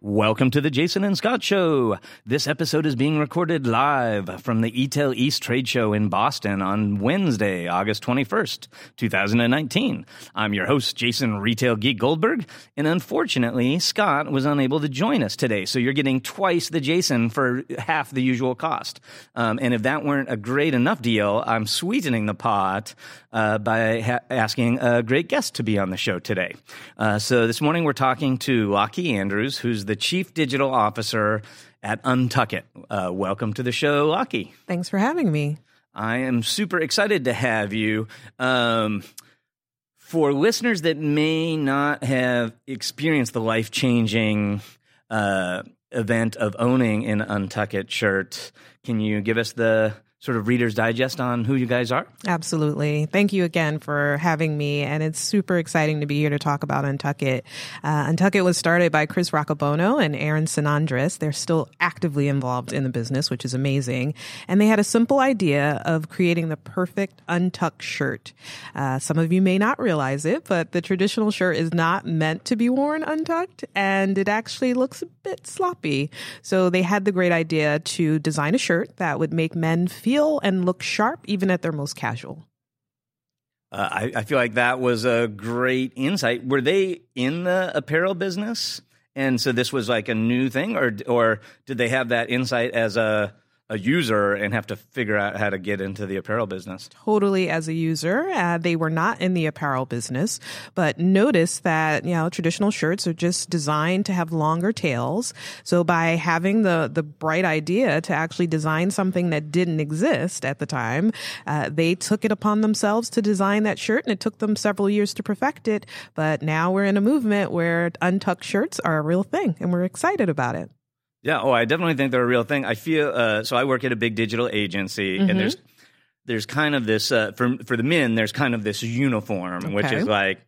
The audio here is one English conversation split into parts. Welcome to the Jason and Scott Show. This episode is being recorded live from the eTail East trade show in Boston on Wednesday, August 21st, 2019. I'm your host, Jason Retail Geek Goldberg, and unfortunately, Scott was unable to join us today, so you're getting twice the Jason for half the usual cost. And if that weren't a great enough deal, I'm sweetening the pot by asking a great guest to be on the show today. So this morning, we're talking to Lockie Andrews, who's the Chief Digital Officer at UNTUCKit. Welcome to the show, Lockie. Thanks for having me. I am super excited to have you. For listeners that may not have experienced the life-changing event of owning an UNTUCKit shirt, can you give us the sort of Reader's Digest on who you guys are? Absolutely. Thank you again for having me. And it's super exciting to be here to talk about UNTUCKit. UNTUCKit was started by Chris Roccobono and Aaron Sinandris. They're still actively involved in the business, which is amazing. And they had a simple idea of creating the perfect UNTUCKit shirt. Some of you may not realize it, but the traditional shirt is not meant to be worn untucked, and it actually looks a bit sloppy. So they had the great idea to design a shirt that would make men feel and look sharp even at their most casual. I feel like that was a great insight. Were they in the apparel business? And so this was like a new thing, or did they have that insight as a user and have to figure out how to get into the apparel business? Totally as a user. They were not in the apparel business, but notice that, you know, traditional shirts are just designed to have longer tails. So by having the bright idea to actually design something that didn't exist at the time, they took it upon themselves to design that shirt, and it took them several years to perfect it. But now we're in a movement where untucked shirts are a real thing, and we're excited about it. Yeah, I definitely think they're a real thing. I feel so. I work at a big digital agency, and there's kind of this for the men. There's kind of this uniform, which is like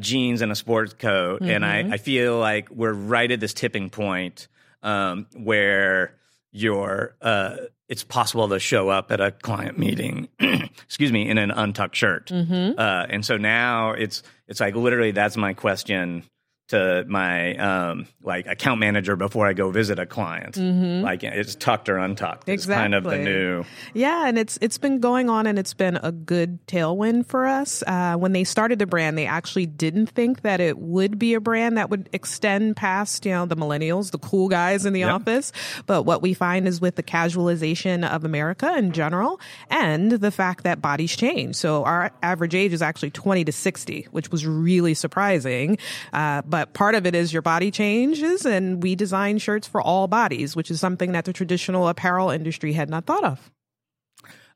jeans and a sports coat, and I feel like we're right at this tipping point where it's possible to show up at a client meeting, excuse me, in an untucked shirt, and so now it's like literally that's my question to my account manager before I go visit a client. Like, it's tucked or untucked. Exactly. It's kind of the new. Yeah, and it's been going on, and it's been a good tailwind for us. When they started the brand, they actually didn't think that it would be a brand that would extend past, you know, the millennials, the cool guys in the office. But what we find is with the casualization of America in general and the fact that bodies change. So our average age is actually 20 to 60, which was really surprising. But part of it is your body changes, and we design shirts for all bodies, which is something that the traditional apparel industry had not thought of.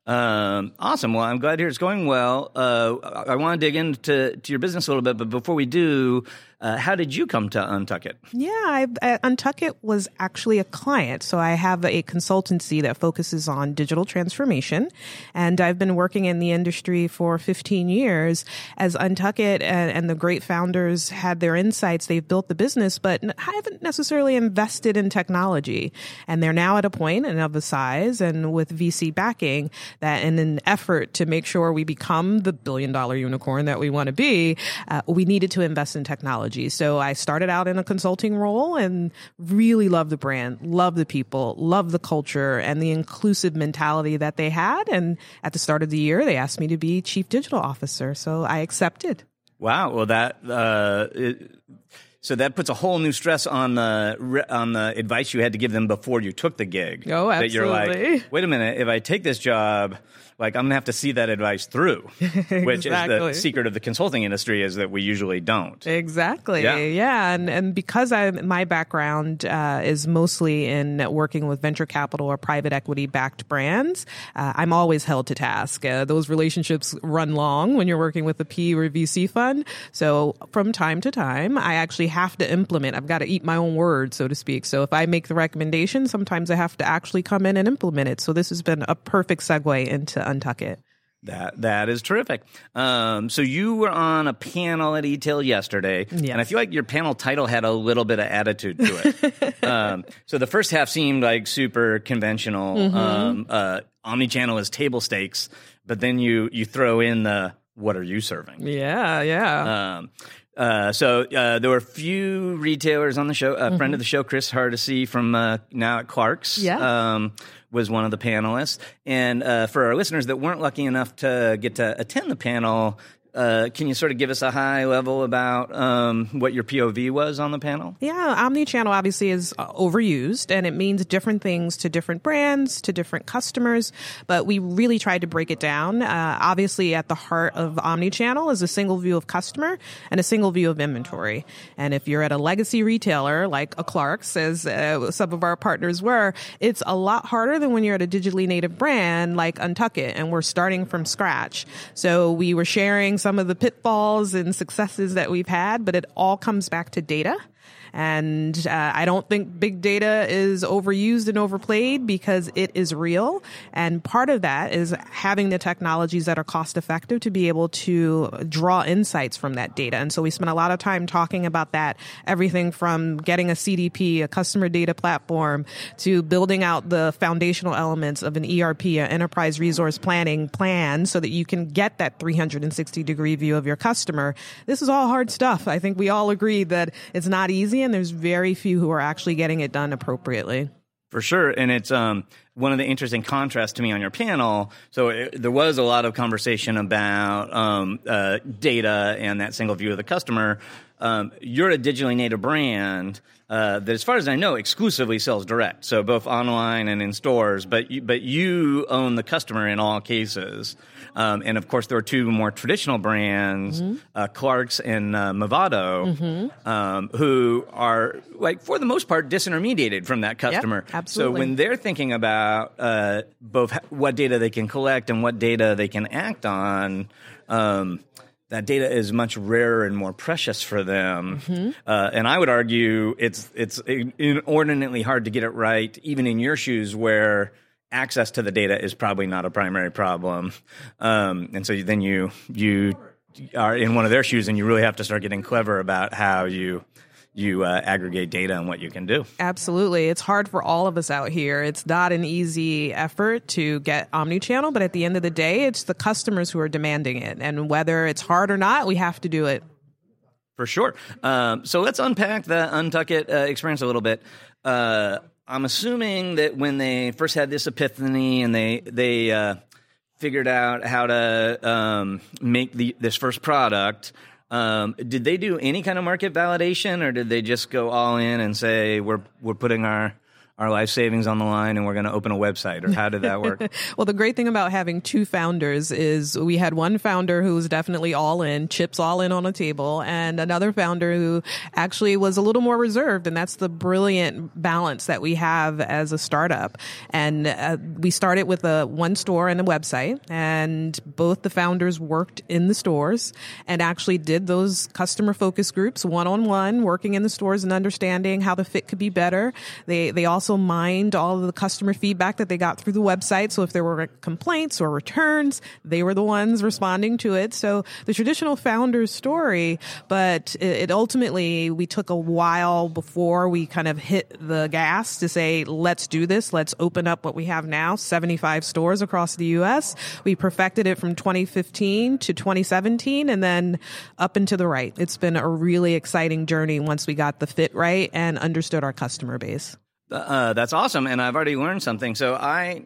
Awesome. Well, I'm glad it's going well. I want to dig into your business a little bit, but before we do, how did you come to UNTUCKit? Yeah, UNTUCKit was actually a client. So I have a consultancy that focuses on digital transformation, and I've been working in the industry for 15 years. As UNTUCKit and the great founders had their insights, they've built the business, but haven't necessarily invested in technology. And they're now at a point and of a size and with VC backing that in an effort to make sure we become the billion-dollar unicorn that we want to be, we needed to invest in technology. So I started out in a consulting role and really loved the brand, loved the people, loved the culture, and the inclusive mentality that they had. And at the start of the year, they asked me to be Chief Digital Officer. So I accepted. Wow. Well, so that puts a whole new stress on the advice you had to give them before you took the gig. Oh, absolutely. That you're like, wait a minute, if I take this job, like, I'm going to have to see that advice through, which is the secret of the consulting industry, is that we usually don't. Exactly. Yeah. And because my background is mostly in working with venture capital or private equity backed brands, I'm always held to task. Those relationships run long when you're working with a P or VC fund. So from time to time, I actually have to implement. I've got to eat my own words, so to speak. So if I make the recommendation, sometimes I have to actually come in and implement it. So this has been a perfect segue into UNTUCKit. That is terrific. So you were on a panel at eTail yesterday, yes. And I feel like your panel title had a little bit of attitude to it. So the first half seemed like super conventional. Mm-hmm. Omni-Channel is table stakes, but then you throw in the what are you serving? Yeah. So there were a few retailers on the show. A friend of the show, Chris Hardesty from now at Clark's, was one of the panelists. And for our listeners that weren't lucky enough to get to attend the panel, can you sort of give us a high level about what your POV was on the panel? Yeah, omni-channel obviously is overused, and it means different things to different brands, to different customers, but we really tried to break it down. Obviously, at the heart of omni-channel is a single view of customer and a single view of inventory. And if you're at a legacy retailer like a Clark's, as some of our partners were, it's a lot harder than when you're at a digitally native brand like UNTUCKit, and we're starting from scratch. So we were sharing some of the pitfalls and successes that we've had, but it all comes back to data. And I don't think big data is overused and overplayed because it is real. And part of that is having the technologies that are cost effective to be able to draw insights from that data. And so we spent a lot of time talking about that, everything from getting a CDP, a customer data platform, to building out the foundational elements of an ERP, an enterprise resource planning plan, so that you can get that 360-degree view of your customer. This is all hard stuff. I think we all agree that it's not easy, and there's very few who are actually getting it done appropriately. For sure. And it's one of the interesting contrasts to me on your panel. So there was a lot of conversation about data and that single view of the customer. You're a digitally native brand that, as far as I know, exclusively sells direct, so both online and in stores, but you own the customer in all cases. And, of course, there are two more traditional brands, Clark's and Movado, who are, like, for the most part, disintermediated from that customer. Yep, absolutely. So when they're thinking about both what data they can collect and what data they can act on, that data is much rarer and more precious for them. And I would argue it's inordinately hard to get it right, even in your shoes, where access to the data is probably not a primary problem. And so then you are in one of their shoes, and you really have to start getting clever about how you aggregate data and what you can do. Absolutely. It's hard for all of us out here. It's not an easy effort to get omni-channel, but at the end of the day, it's the customers who are demanding it. And whether it's hard or not, we have to do it. For sure. So let's unpack the UNTUCKit experience a little bit. I'm assuming that when they first had this epiphany and they figured out how to make this first product, did they do any kind of market validation, or did they just go all in and say we're putting our life savings on the line and we're going to open a website? Or how did that work? Well, the great thing about having two founders is we had one founder who was definitely all in, chips all in on a table, and another founder who actually was a little more reserved. And that's the brilliant balance that we have as a startup. And we started with one store and a website, and both the founders worked in the stores and actually did those customer focus groups one-on-one, working in the stores and understanding how the fit could be better. They also mined all of the customer feedback that they got through the website. So if there were complaints or returns, they were the ones responding to it. So the traditional founder's story, but it ultimately, we took a while before we kind of hit the gas to say, let's do this. Let's open up what we have now, 75 stores across the U.S. We perfected it from 2015 to 2017 and then up and to the right. It's been a really exciting journey once we got the fit right and understood our customer base. That's awesome, and I've already learned something. So I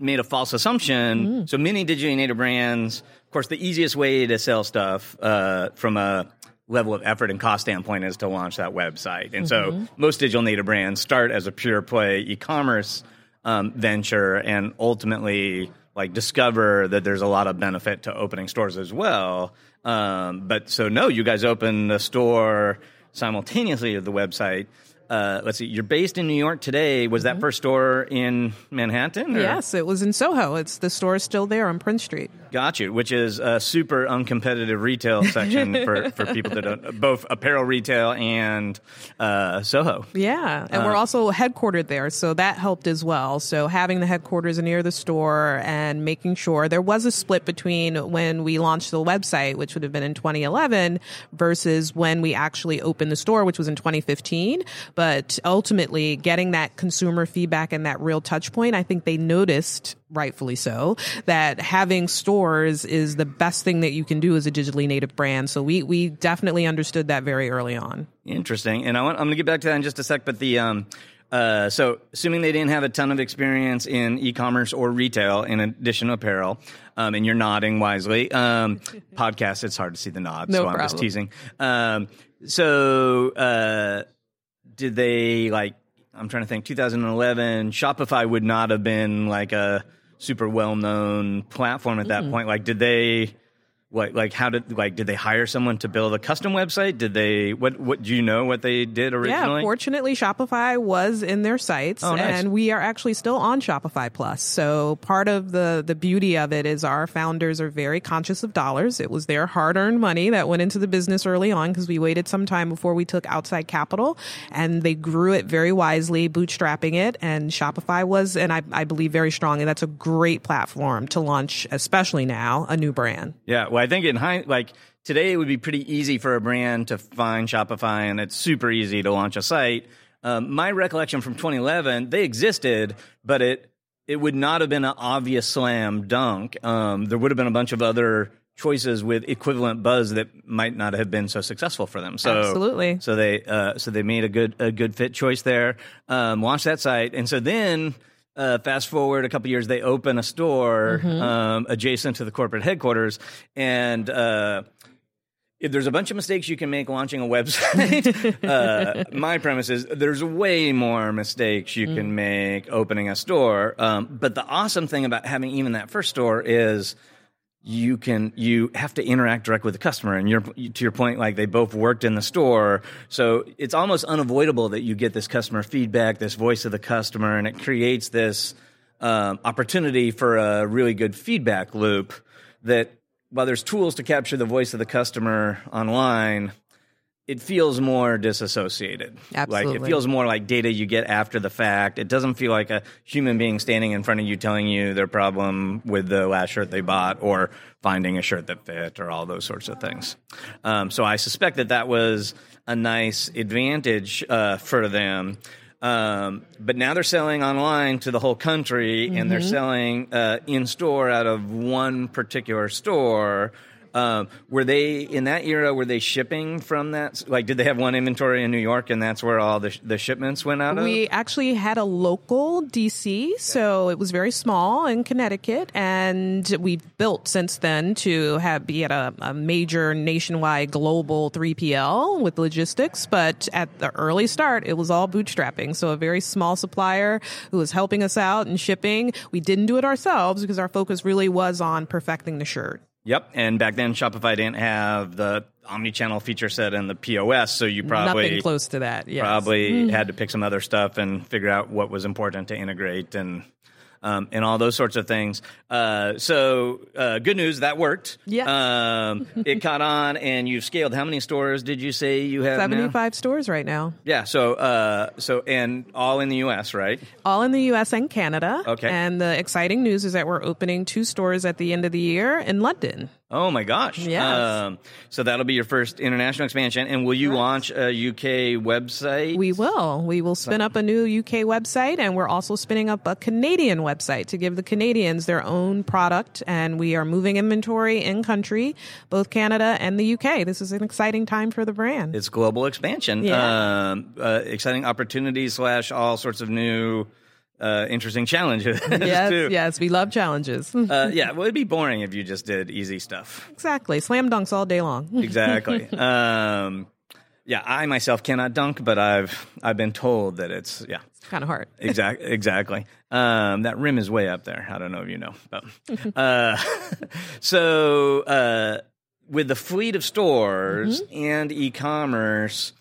made a false assumption. So many digitally native brands, of course, the easiest way to sell stuff from a level of effort and cost standpoint is to launch that website. And so most digital native brands start as a pure play e-commerce venture and ultimately discover that there's a lot of benefit to opening stores as well. But so no, you guys opened the store simultaneously with the website. Let's see, you're based in New York today. Was that first store in Manhattan? Or? Yes, it was in Soho. It's the store is still there on Prince Street. Got you, which is a super uncompetitive retail section for people that don't, both apparel retail and Soho. Yeah, and we're also headquartered there, so that helped as well. So having the headquarters near the store and making sure there was a split between when we launched the website, which would have been in 2011, versus when we actually opened the store, which was in 2015. But ultimately, getting that consumer feedback and that real touch point, I think they noticed, rightfully so, that having stores is the best thing that you can do as a digitally native brand. So we definitely understood that very early on. Interesting. And I'm going to get back to that in just a sec. But the so assuming they didn't have a ton of experience in e-commerce or retail in addition to apparel, and you're nodding wisely. Podcast, it's hard to see the nod, no so problem. I'm just teasing. Did they, like, I'm trying to think, 2011, Shopify would not have been, like, a super well-known platform at that point. Like, did they, did they hire someone to build a custom website? Did they, what do you know what they did originally? Yeah, fortunately, Shopify was in their sites. Oh, nice. And we are actually still on Shopify Plus. So part of the beauty of it is our founders are very conscious of dollars. It was their hard-earned money that went into the business early on because we waited some time before we took outside capital, and they grew it very wisely, bootstrapping it, and Shopify was, and I believe very strongly, that's a great platform to launch, especially now, a new brand. Yeah, well, I think in hindsight, like today, it would be pretty easy for a brand to find Shopify, and it's super easy to launch a site. My recollection from 2011, they existed, but it would not have been an obvious slam dunk. There would have been a bunch of other choices with equivalent buzz that might not have been so successful for them. So, absolutely. So they made a good fit choice there. Launched that site, and so then. Fast forward a couple years, they open a store adjacent to the corporate headquarters, and if there's a bunch of mistakes you can make launching a website, my premise is there's way more mistakes you can make opening a store. But the awesome thing about having even that first store is you have to interact directly with the customer, and to your point, like they both worked in the store, so it's almost unavoidable that you get this customer feedback, this voice of the customer, and it creates this opportunity for a really good feedback loop that while there's tools to capture the voice of the customer online, it feels more disassociated. Absolutely. Like it feels more like data you get after the fact. It doesn't feel like a human being standing in front of you telling you their problem with the last shirt they bought or finding a shirt that fit or all those sorts of things. So I suspect that was a nice advantage for them. But now they're selling online to the whole country and they're selling in-store out of one particular store. Were they in that era? Were they shipping from that? Like, did they have one inventory in New York, and that's where all the shipments went out of? We actually had a local DC, so it was very small in Connecticut, and we've built since then to be at a major nationwide global 3PL with logistics. But at the early start, it was all bootstrapping. So a very small supplier who was helping us out and shipping. We didn't do it ourselves because our focus really was on perfecting the shirt. Yep, and back then Shopify didn't have the Omni-Channel feature set and the POS, so you probably nothing close to that. Yes. Probably had to pick some other stuff and figure out what was important to integrate and all those sorts of things. So good news, that worked. Yes. It caught on, and you've scaled. How many stores did you say you have 75 now? Stores right now. Yeah, so and all in the U.S., right? All in the U.S. and Canada. Okay. And the exciting news is that we're opening 2 stores at the end of the year in London. Oh, my gosh. Yes. So that'll be your first international expansion. And will you launch a UK website? We will. We will spin up a new UK website, and we're also spinning up a Canadian website to give the Canadians their own product. And we are moving inventory in-country, both Canada and the UK. This is an exciting time for the brand. It's global expansion. Yeah. Exciting opportunities / all sorts of new interesting challenges. Yes, too. Yes, we love challenges. Well, it'd be boring if you just did easy stuff. Exactly, slam dunks all day long. Exactly. I myself cannot dunk, but I've been told that it's kind of hard. Exactly. That rim is way up there. I don't know if you know, but so with the fleet of stores and e-commerce.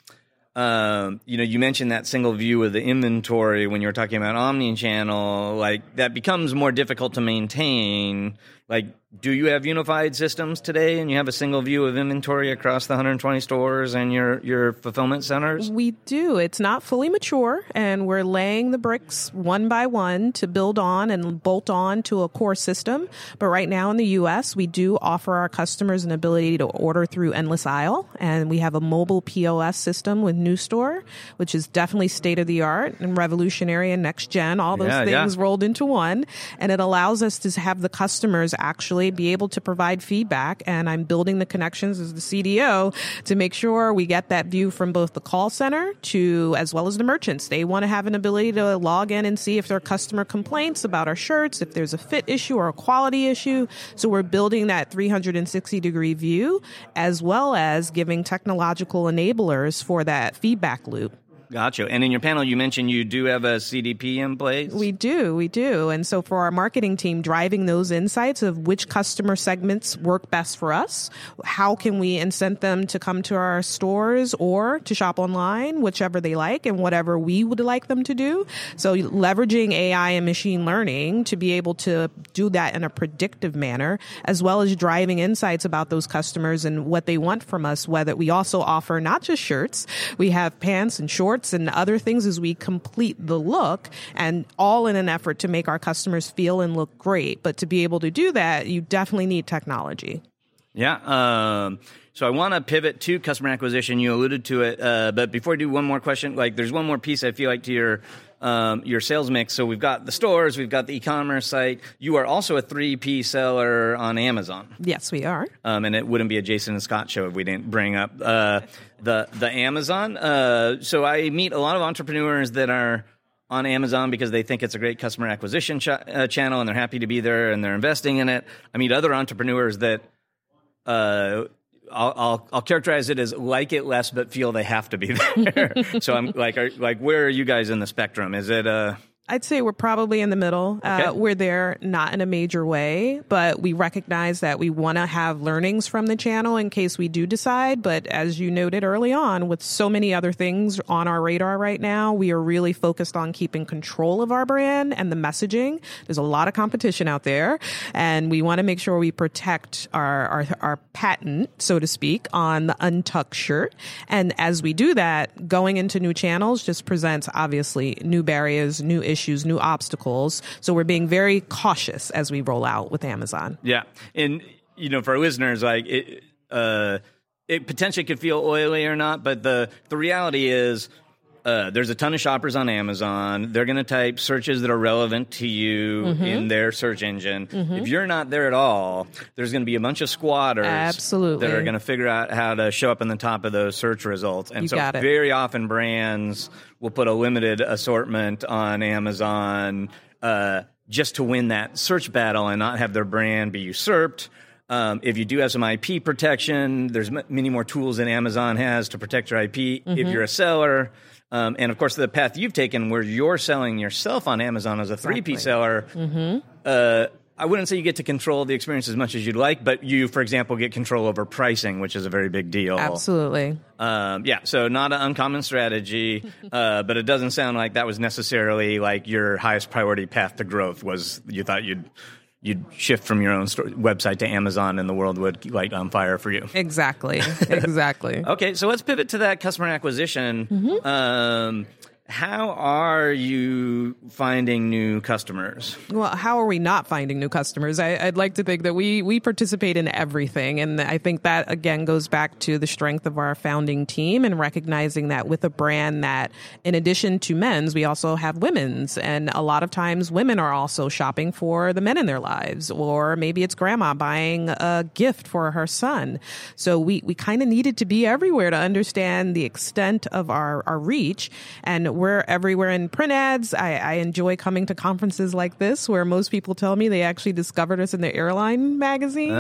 You know, you mentioned that single view of the inventory when you were talking about Omni-Channel, like that becomes more difficult to maintain. Like, do you have unified systems today and you have a single view of inventory across the 120 stores and your fulfillment centers? We do. It's not fully mature, and we're laying the bricks one by one to build on and bolt on to a core system. But right now in the U.S., we do offer our customers an ability to order through Endless Isle, and we have a mobile POS system with New Store, which is definitely state-of-the-art and revolutionary and next-gen, all those things rolled into one. And it allows us to have the customers actually be able to provide feedback, and I'm building the connections as the CDO to make sure we get that view from both the call center to as well as the merchants. They want to have an ability to log in and see if there are customer complaints about our shirts, if there's a fit issue or a quality issue. So we're building that 360-degree view as well as giving technological enablers for that feedback loop. Gotcha. And in your panel, you mentioned you do have a CDP in place? We do. And so for our marketing team, driving those insights of which customer segments work best for us, how can we incent them to come to our stores or to shop online, whichever they like and whatever we would like them to do. So leveraging AI and machine learning to be able to do that in a predictive manner, as well as driving insights about those customers and what they want from us, whether we also offer not just shirts, we have pants and shorts and other things as we complete the look, and all in an effort to make our customers feel and look great. But to be able to do that, you definitely need technology. Yeah. So I want to pivot to customer acquisition. You alluded to it. But before I do, one more question. Like, there's one more piece I feel like to your sales mix. So we've got the stores, we've got the e-commerce site. You are also a 3P seller on Amazon. Yes, we are. And it wouldn't be a Jason and Scott show if we didn't bring up the Amazon. So I meet a lot of entrepreneurs that are on Amazon because they think it's a great customer acquisition channel, and they're happy to be there and they're investing in it. I meet other entrepreneurs that I'll characterize it as like it less, but feel they have to be there. So I'm like, where are you guys in the spectrum? Is it I'd say we're probably in the middle. Okay. We're there, not in a major way, but we recognize that we want to have learnings from the channel in case we do decide. But as you noted early on, with so many other things on our radar right now, we are really focused on keeping control of our brand and the messaging. There's a lot of competition out there, and we want to make sure we protect our patent, so to speak, on the UNTUCKit shirt. And as we do that, going into new channels just presents, obviously, new barriers, new issues, new obstacles. So we're being very cautious as we roll out with Amazon. Yeah. And, you know, for our listeners, like it potentially could feel oily or not, but the reality is there's a ton of shoppers on Amazon. They're going to type searches that are relevant to you in their search engine. If you're not there at all, there's going to be a bunch of squatters that are going to figure out how to show up in the top of those search results. And so very often brands will put a limited assortment on Amazon just to win that search battle and not have their brand be usurped. If you do have some IP protection, there's many more tools than Amazon has to protect your IP if you're a seller. And, of course, the path you've taken where you're selling yourself on Amazon as a 3P seller, I wouldn't say you get to control the experience as much as you'd like, but you, for example, get control over pricing, which is a very big deal. Absolutely. Yeah, so not an uncommon strategy, but it doesn't sound like that was necessarily like your highest priority path to growth was you thought you'd shift from your own website to Amazon and the world would light on fire for you. Exactly. Okay, so let's pivot to that customer acquisition. How are you finding new customers? Well, how are we not finding new customers? I'd like to think that we participate in everything. And I think that, again, goes back to the strength of our founding team and recognizing that with a brand that, in addition to men's, we also have women's. And a lot of times women are also shopping for the men in their lives, or maybe it's grandma buying a gift for her son. So we kind of needed to be everywhere to understand the extent of our reach. And we're everywhere in print ads. I enjoy coming to conferences like this where most people tell me they actually discovered us in their airline magazine,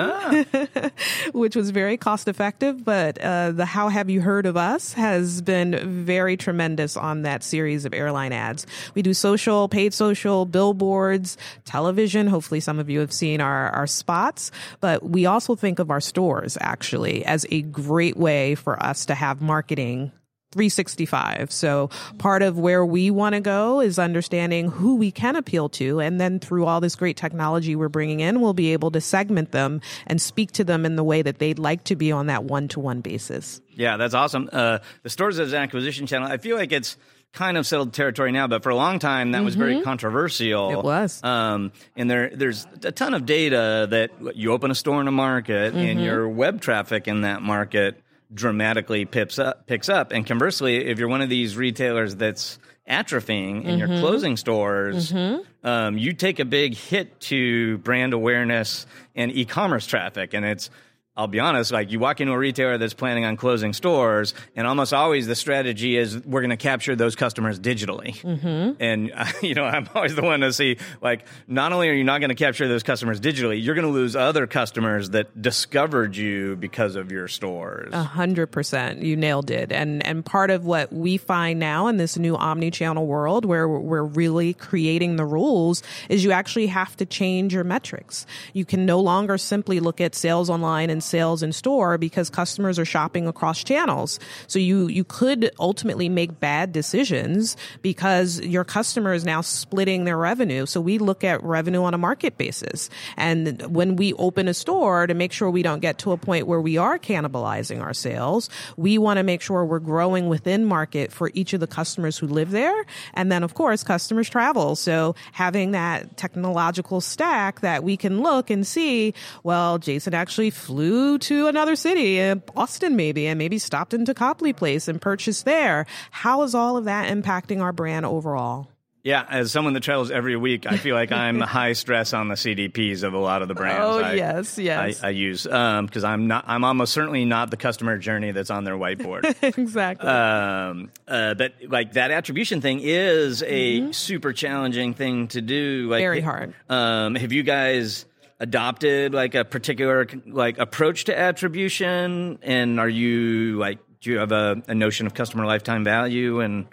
which was very cost effective. But the How Have You Heard of Us has been very tremendous on that series of airline ads. We do social, paid social, billboards, television. Hopefully some of you have seen our spots. But we also think of our stores actually as a great way for us to have marketing 365. So part of where we want to go is understanding who we can appeal to. And then through all this great technology we're bringing in, we'll be able to segment them and speak to them in the way that they'd like to be on that one-to-one basis. Yeah, that's awesome. The stores as an acquisition channel, I feel like it's kind of settled territory now, but for a long time that was very controversial. It was. And there's a ton of data that you open a store in a market and your web traffic in that market dramatically picks up. And conversely, if you're one of these retailers that's atrophying and you're closing stores, you take a big hit to brand awareness and e-commerce traffic. And it's, I'll be honest, like you walk into a retailer that's planning on closing stores, and almost always the strategy is we're going to capture those customers digitally. And, I'm always the one to see, like, not only are you not going to capture those customers digitally, you're going to lose other customers that discovered you because of your stores. 100%. You nailed it. And part of what we find now in this new omni-channel world where we're really creating the rules is you actually have to change your metrics. You can no longer simply look at sales online and sales in store because customers are shopping across channels. So you could ultimately make bad decisions because your customer is now splitting their revenue. So we look at revenue on a market basis. And when we open a store to make sure we don't get to a point where we are cannibalizing our sales, we want to make sure we're growing within market for each of the customers who live there. And then, of course, customers travel. So having that technological stack that we can look and see, well, Jason actually flew to another city, Boston maybe, and maybe stopped into Copley Place and purchased there. How is all of that impacting our brand overall? Yeah, as someone that travels every week, I feel like I'm high stress on the CDPs of a lot of the brands. I use because I'm almost certainly not the customer journey that's on their whiteboard. Exactly. But like that attribution thing is a super challenging thing to do. Like, very hard. Have you guys adopted like a particular like approach to attribution, and are you like, do you have a notion of customer lifetime value and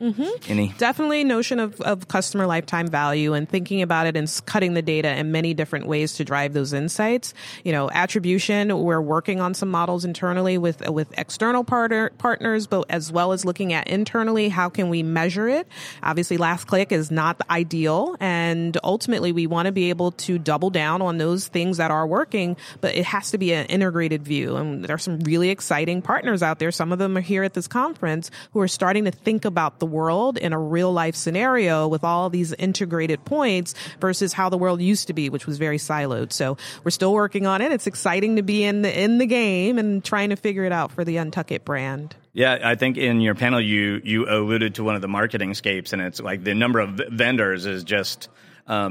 any? Definitely notion of customer lifetime value and thinking about it and cutting the data in many different ways to drive those insights. You know, attribution, we're working on some models internally with external partners, but as well as looking at internally, how can we measure it? Obviously, last click is not ideal. And ultimately, we want to be able to double down on those things that are working, but it has to be an integrated view. And there are some really exciting partners out there. Some of them are here at this conference who are starting to think about the world in a real life scenario with all these integrated points versus how the world used to be, which was very siloed. So we're still working on it. It's exciting to be in the game and trying to figure it out for the UNTUCKit brand. Yeah, I think in your panel, you alluded to one of the marketing scapes, and it's like the number of vendors is just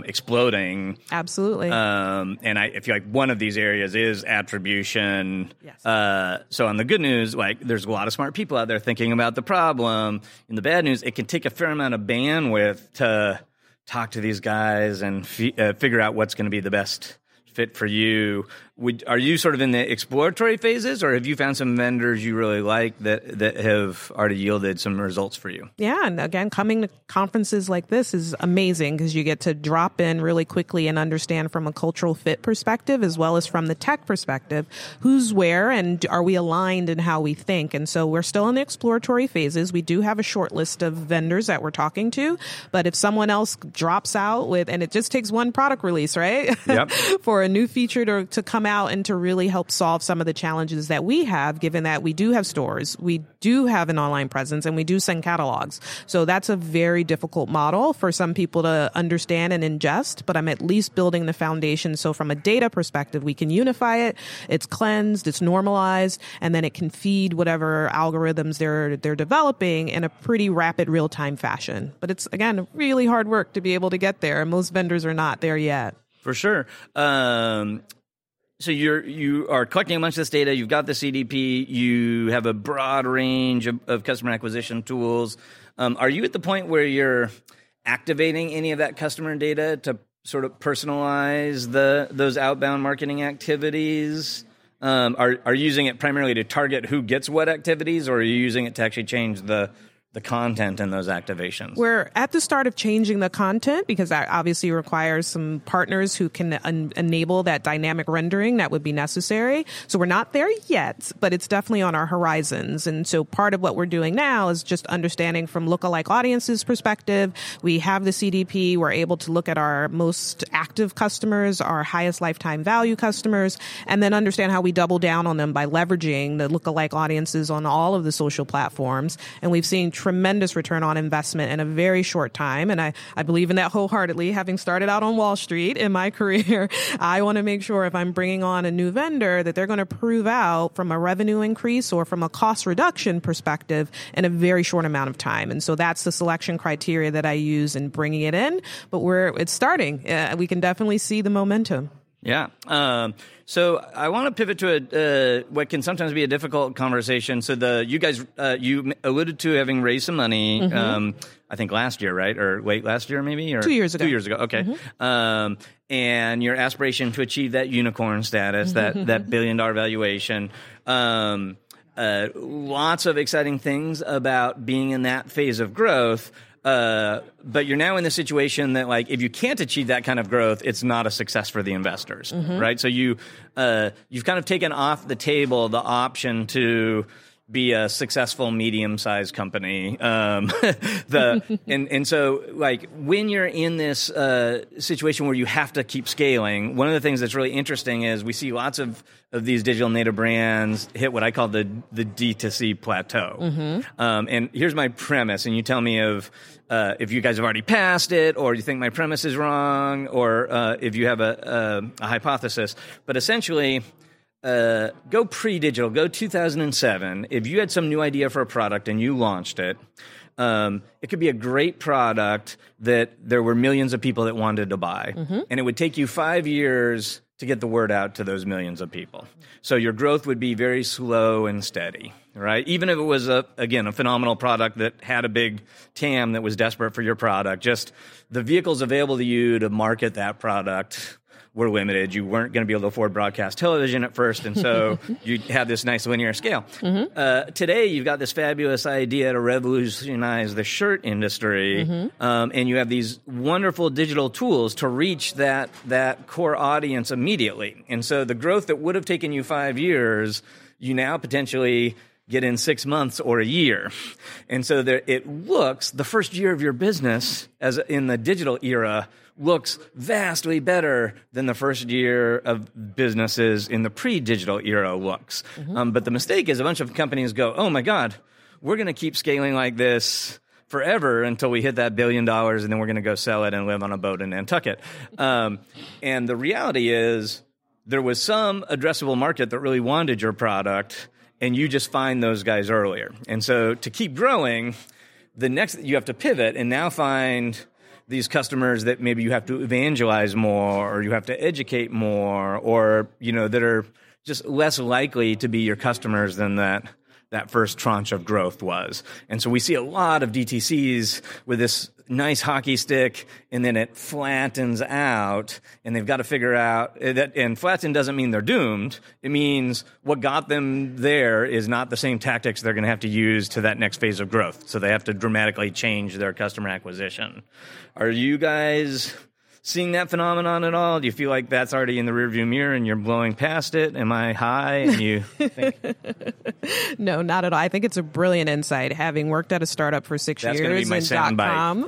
exploding. Absolutely. And I feel like one of these areas is attribution. Yes. So on the good news, like there's a lot of smart people out there thinking about the problem. In the bad news, it can take a fair amount of bandwidth to talk to these guys and figure out what's going to be the best fit for you. Are you sort of in the exploratory phases, or have you found some vendors you really like that have already yielded some results for you? Yeah, and again, coming to conferences like this is amazing because you get to drop in really quickly and understand from a cultural fit perspective as well as from the tech perspective who's where and are we aligned in how we think. And so we're still in the exploratory phases. We do have a short list of vendors that we're talking to, but if someone else drops out with, and it just takes one product release, right? Yep. For a new feature to come out and to really help solve some of the challenges that we have, given that we do have stores, we do have an online presence, and we do send catalogs. So that's a very difficult model for some people to understand and ingest, but I'm at least building the foundation. So from a data perspective, we can unify it. It's cleansed, it's normalized, and then it can feed whatever algorithms they're developing in a pretty rapid real-time fashion. But it's, again, really hard work to be able to get there, and most vendors are not there yet. For sure. So you are collecting a bunch of this data. You've got the CDP. You have a broad range of customer acquisition tools. Are you at the point where you're activating any of that customer data to sort of personalize those outbound marketing activities? Are you using it primarily to target who gets what activities, or are you using it to actually change the the content in those activations? We're at the start of changing the content, because that obviously requires some partners who can enable that dynamic rendering that would be necessary. So we're not there yet, but it's definitely on our horizons. And so part of what we're doing now is just understanding from lookalike audiences perspective. We have the CDP. We're able to look at our most active customers, our highest lifetime value customers, and then understand how we double down on them by leveraging the lookalike audiences on all of the social platforms. And we've seen tremendous return on investment in a very short time. And I believe in that wholeheartedly. Having started out on Wall Street in my career, I want to make sure if I'm bringing on a new vendor that they're going to prove out from a revenue increase or from a cost reduction perspective in a very short amount of time. And so that's the selection criteria that I use in bringing it in. But it's starting. We can definitely see the momentum. Yeah. So I want to pivot to what can sometimes be a difficult conversation. So you guys, you alluded to having raised some money, mm-hmm. I think last year, right? Or late last year, maybe? Or 2 years ago. 2 years ago. Okay. Mm-hmm. And your aspiration to achieve that unicorn status, that $1 billion valuation. Lots of exciting things about being in that phase of growth. But you're now in the situation that, like, if you can't achieve that kind of growth, it's not a success for the investors, mm-hmm. right? So you've kind of taken off the table the option to be a successful medium-sized company. And so, like, when you're in this situation where you have to keep scaling, one of the things that's really interesting is we see lots of these digital native brands hit what I call the D2C plateau. Mm-hmm. And here's my premise, and you tell me if you guys have already passed it, or you think my premise is wrong, or if you have a hypothesis. But essentially, go pre-digital, go 2007. If you had some new idea for a product and you launched it, it could be a great product that there were millions of people that wanted to buy. Mm-hmm. And it would take you 5 years to get the word out to those millions of people. So your growth would be very slow and steady, right? Even if it was, a phenomenal product that had a big TAM that was desperate for your product, just the vehicles available to you to market that product were limited. You weren't going to be able to afford broadcast television at first, and so you have this nice linear scale. Mm-hmm. Today, you've got this fabulous idea to revolutionize the shirt industry, mm-hmm. And you have these wonderful digital tools to reach that core audience immediately. And so the growth that would have taken you 5 years, you now potentially get in 6 months or a year. And so it looks, the first year of your business, as in the digital era, looks vastly better than the first year of businesses in the pre-digital era looks. Mm-hmm. But the mistake is a bunch of companies go, oh my God, we're going to keep scaling like this forever until we hit that $1 billion, and then we're going to go sell it and live on a boat in Nantucket. And the reality is there was some addressable market that really wanted your product, and you just find those guys earlier. And so to keep growing, you have to pivot and now find these customers that maybe you have to evangelize more, or you have to educate more, or, that are just less likely to be your customers than that first tranche of growth was. And so we see a lot of DTCs with this nice hockey stick, and then it flattens out, and they've got to figure out that. And flatten doesn't mean they're doomed. It means what got them there is not the same tactics they're going to have to use to that next phase of growth. So they have to dramatically change their customer acquisition. Are you guys seeing that phenomenon at all? Do you feel like that's already in the rearview mirror and you're blowing past it? Am I high? And you think? No, not at all. I think it's a brilliant insight. Having worked at a startup for 6 years in .com,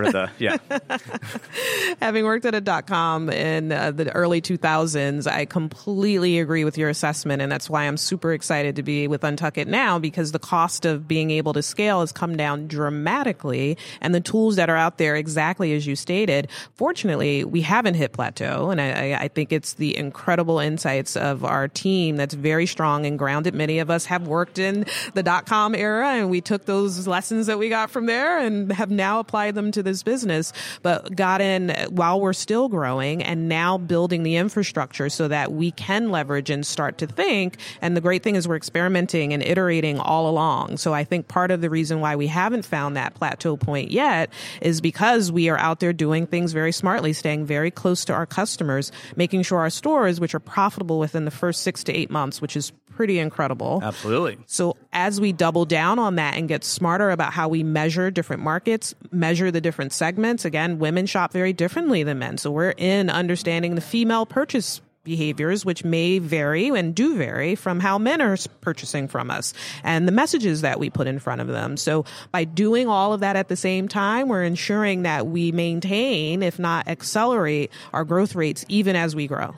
having worked at a .com in the early 2000s, I completely agree with your assessment, and that's why I'm super excited to be with UNTUCKit now, because the cost of being able to scale has come down dramatically, and the tools that are out there, exactly as you stated, fortunately, we haven't hit plateau. And I think it's the incredible insights of our team that's very strong and grounded. Many of us have worked in the .com era, and we took those lessons that we got from there and have now applied them to this business, but got in while we're still growing and now building the infrastructure so that we can leverage and start to think. And the great thing is we're experimenting and iterating all along. So I think part of the reason why we haven't found that plateau point yet is because we are out there doing things very smartly, staying very close to our customers, making sure our stores, which are profitable within the first 6 to 8 months, which is pretty incredible. Absolutely. So as we double down on that and get smarter about how we measure different markets, measure the different segments, again, women shop very differently than men. So we're in understanding the female purchase behaviors, which may vary and do vary from how men are purchasing from us and the messages that we put in front of them. So by doing all of that at the same time, we're ensuring that we maintain, if not accelerate, our growth rates even as we grow.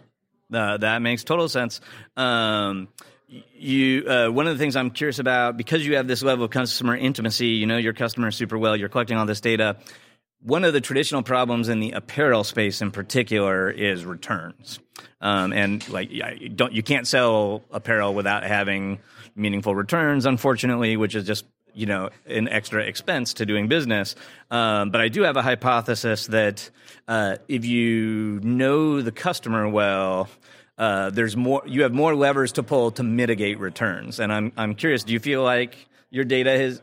That makes total sense. You one of the things I'm curious about, because you have this level of customer intimacy, you know your customer super well, you're collecting all this data. One of the traditional problems in the apparel space in particular is returns. And like, you can't sell apparel without having meaningful returns, unfortunately, which is just, you know, an extra expense to doing business. But I do have a hypothesis that if you know the customer well, there's more. You have more levers to pull to mitigate returns. And I'm curious. Do you feel like your data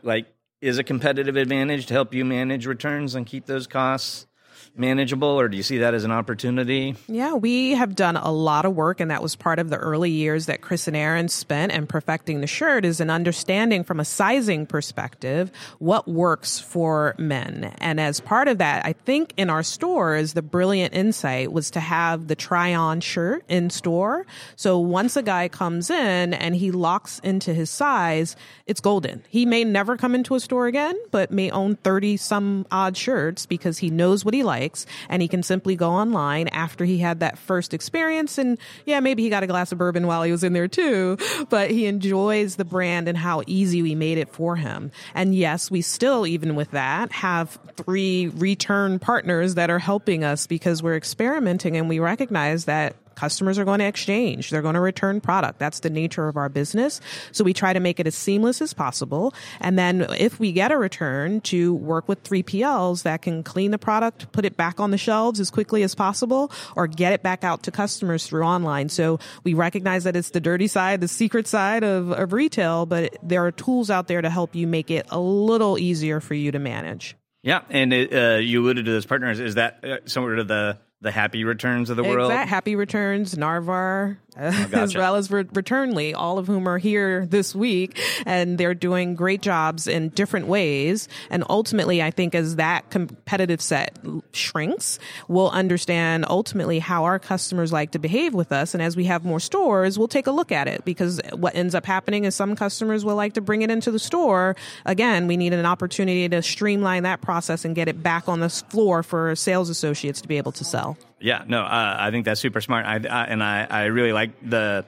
is a competitive advantage to help you manage returns and keep those costs manageable, or do you see that as an opportunity? Yeah, we have done a lot of work, and that was part of the early years that Chris and Aaron spent in perfecting the shirt, is an understanding from a sizing perspective what works for men. And as part of that, I think in our stores, the brilliant insight was to have the try-on shirt in store. So once a guy comes in and he locks into his size, it's golden. He may never come into a store again, but may own 30 some odd shirts because he knows what he likes. And he can simply go online after he had that first experience. And yeah, maybe he got a glass of bourbon while he was in there too, but he enjoys the brand and how easy we made it for him. And yes, we still, even with that, have 3 return partners that are helping us because we're experimenting and we recognize that customers are going to exchange. They're going to return product. That's the nature of our business. So we try to make it as seamless as possible. And then if we get a return, to work with 3PLs that can clean the product, put it back on the shelves as quickly as possible, or get it back out to customers through online. So we recognize that it's the dirty side, the secret side of retail, but there are tools out there to help you make it a little easier for you to manage. Yeah. And you alluded to those partners. Is that sort of the Happy Returns of the world? Exactly. Happy Returns, Narvar, gotcha. As well as Returnly, all of whom are here this week, and they're doing great jobs in different ways. And ultimately, I think as that competitive set shrinks, we'll understand ultimately how our customers like to behave with us. And as we have more stores, we'll take a look at it, because what ends up happening is some customers will like to bring it into the store. Again, we need an opportunity to streamline that process and get it back on the floor for sales associates to be able to sell. Yeah, no, I think that's super smart. I really like I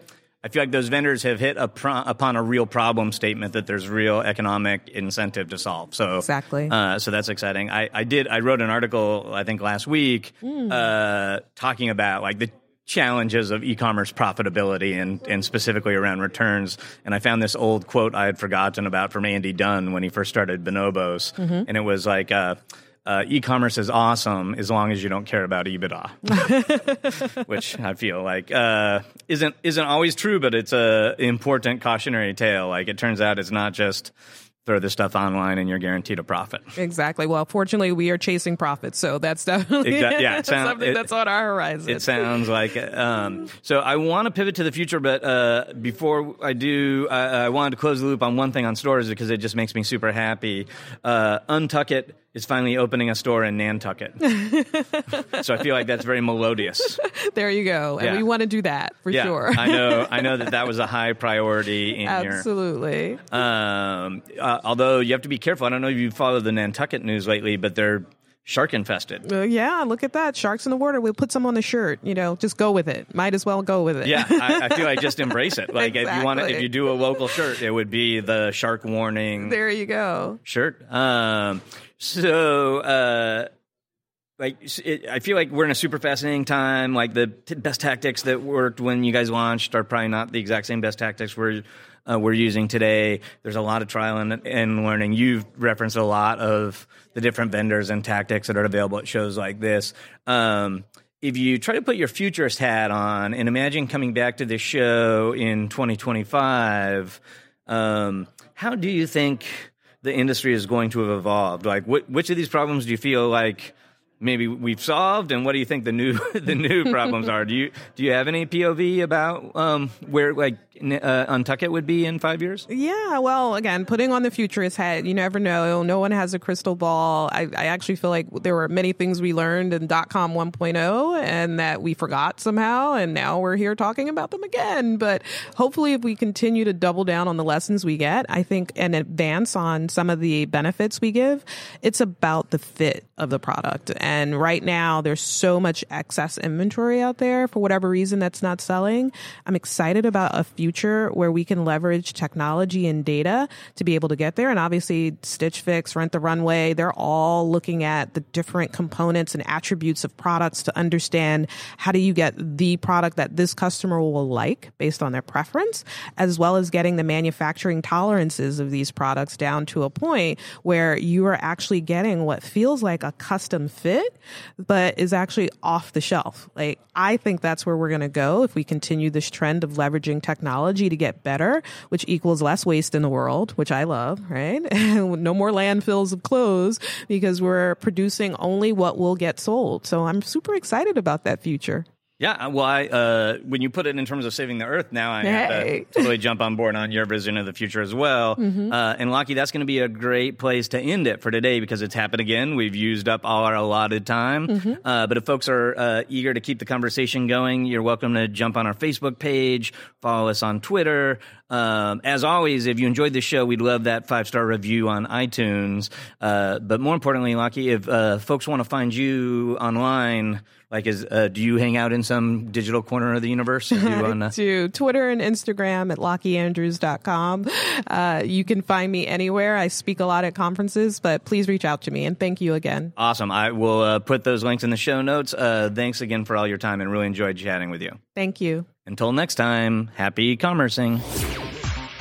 feel like those vendors have hit upon a real problem statement that there's real economic incentive to solve. So exactly. So that's exciting. I wrote an article, I think last week, talking about like the challenges of e-commerce profitability and specifically around returns. And I found this old quote I had forgotten about from Andy Dunn when he first started Bonobos. Mm-hmm. And it was like, e-commerce is awesome as long as you don't care about EBITDA, which I feel like isn't always true, but it's a important cautionary tale. Like, it turns out it's not just throw this stuff online and you're guaranteed a profit. Exactly. Well, fortunately, we are chasing profits, so that's definitely something that's on our horizon. It sounds like it. So I want to pivot to the future, but before I do, I wanted to close the loop on one thing on stores because it just makes me super happy. UNTUCKit is finally opening a store in Nantucket. So I feel like that's very melodious. There you go. And we want to do that for sure. I know that was a high priority in here. Absolutely. Although you have to be careful. I don't know if you follow the Nantucket news lately, but they're shark infested. Yeah, look at that. Sharks in the water. We'll put some on the shirt. You know, just go with it. Might as well go with it. Yeah, I feel like just embrace it. Like exactly. If you do a local shirt, it would be the shark warning. There you go. Shirt. So, I feel like we're in a super fascinating time. Like, the best tactics that worked when you guys launched are probably not the exact same best tactics we're using today. There's a lot of trial and learning. You've referenced a lot of the different vendors and tactics that are available at shows like this. If you try to put your futurist hat on and imagine coming back to this show in 2025, how do you think the industry is going to have evolved? Like, which of these problems do you feel like maybe we've solved, and what do you think the new problems are? Do you have any POV about where UNTUCKit would be in 5 years? Yeah, well, again, putting on the futurist hat, you never know. No one has a crystal ball. I actually feel like there were many things we learned in .com 1.0 and that we forgot somehow, and now we're here talking about them again. But hopefully, if we continue to double down on the lessons we get, I think, and advance on some of the benefits we give, it's about the fit of the product. And right now, there's so much excess inventory out there for whatever reason that's not selling. I'm excited about a future where we can leverage technology and data to be able to get there. And obviously, Stitch Fix, Rent the Runway, they're all looking at the different components and attributes of products to understand how do you get the product that this customer will like based on their preference, as well as getting the manufacturing tolerances of these products down to a point where you are actually getting what feels like a custom fit, but is actually off the shelf. Like, I think that's where we're going to go if we continue this trend of leveraging technology to get better, which equals less waste in the world, which I love, right? No more landfills of clothes because we're producing only what will get sold. So I'm super excited about that future. Yeah, well, I when you put it in terms of saving the earth, now I have to totally jump on board on your vision of the future as well. Mm-hmm. And Lockie, that's going to be a great place to end it for today because it's happened again. We've used up all our allotted time. Mm-hmm. But if folks are eager to keep the conversation going, you're welcome to jump on our Facebook page, follow us on Twitter. As always, if you enjoyed the show, we'd love that 5-star review on iTunes. But more importantly, Lockie, if folks want to find you online, like, do you hang out in some digital corner of the universe? I do. Twitter and Instagram at LockieAndrews.com. You can find me anywhere. I speak a lot at conferences, but please reach out to me. And thank you again. Awesome. I will put those links in the show notes. Thanks again for all your time, and really enjoyed chatting with you. Thank you. Until next time, happy commercing.